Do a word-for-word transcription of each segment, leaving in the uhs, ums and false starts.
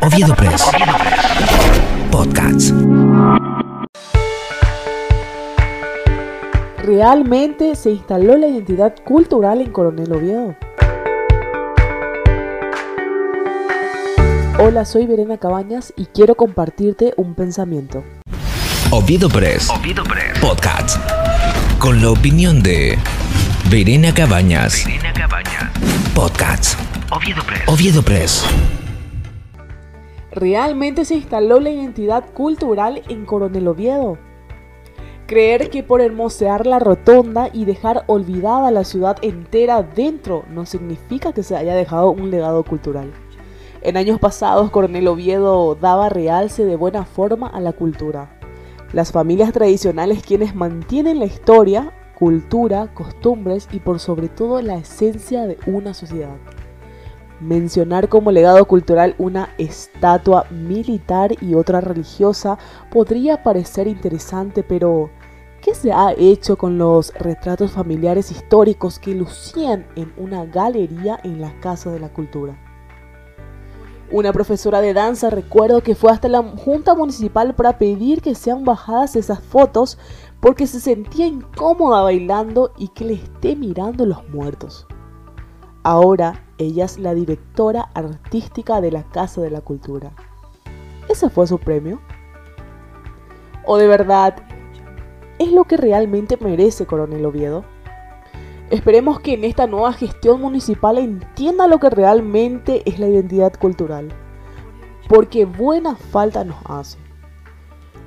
Oviedo Press Podcasts. Realmente se instaló la identidad cultural en Coronel Oviedo. Hola, soy Verena Cabañas y quiero compartirte un pensamiento. Oviedo Press, Oviedo Press Podcasts. Con la opinión de Verena Cabañas, Verena Cabañas. Podcasts Oviedo Press. Oviedo Press. Realmente se instaló la identidad cultural en Coronel Oviedo. Creer que por hermosear la rotonda y dejar olvidada la ciudad entera dentro no significa que se haya dejado un legado cultural. En años pasados, Coronel Oviedo daba realce de buena forma a la cultura. Las familias tradicionales, quienes mantienen la historia, cultura, costumbres y por sobre todo la esencia de una sociedad. Mencionar como legado cultural una estatua militar y otra religiosa podría parecer interesante, pero ¿qué se ha hecho con los retratos familiares históricos que lucían en una galería en la Casa de la Cultura? Una profesora de danza, recuerdo que fue hasta la Junta Municipal para pedir que sean bajadas esas fotos porque se sentía incómoda bailando y que le esté mirando los muertos. Ahora ella es la directora artística de la Casa de la Cultura. ¿Ese fue su premio? ¿O de verdad es lo que realmente merece Coronel Oviedo? Esperemos que en esta nueva gestión municipal entienda lo que realmente es la identidad cultural, porque buena falta nos hace.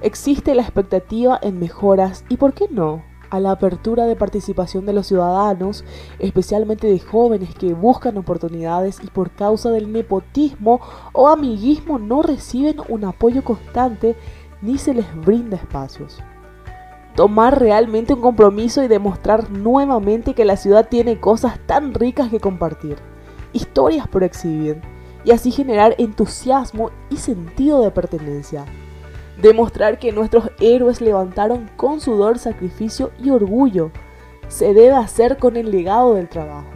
Existe la expectativa en mejoras y, ¿por qué no?, a la apertura de participación de los ciudadanos, especialmente de jóvenes que buscan oportunidades y por causa del nepotismo o amiguismo no reciben un apoyo constante ni se les brinda espacios. Tomar realmente un compromiso y demostrar nuevamente que la ciudad tiene cosas tan ricas que compartir, historias por exhibir, y así generar entusiasmo y sentido de pertenencia. Demostrar que nuestros héroes levantaron con sudor, sacrificio y orgullo. Se debe hacer con el legado del trabajo.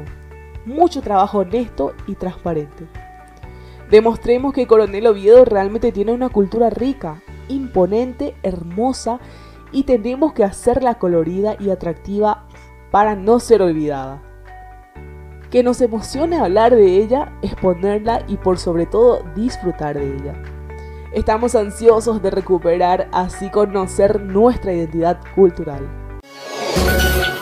Mucho trabajo honesto y transparente. Demostremos que Coronel Oviedo realmente tiene una cultura rica, imponente, hermosa, y tenemos que hacerla colorida y atractiva para no ser olvidada. Que nos emocione hablar de ella, exponerla y por sobre todo disfrutar de ella. Estamos ansiosos de recuperar, así conocer nuestra identidad cultural.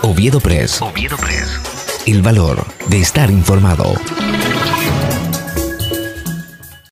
Oviedo Press. Oviedo Press. El valor de estar informado.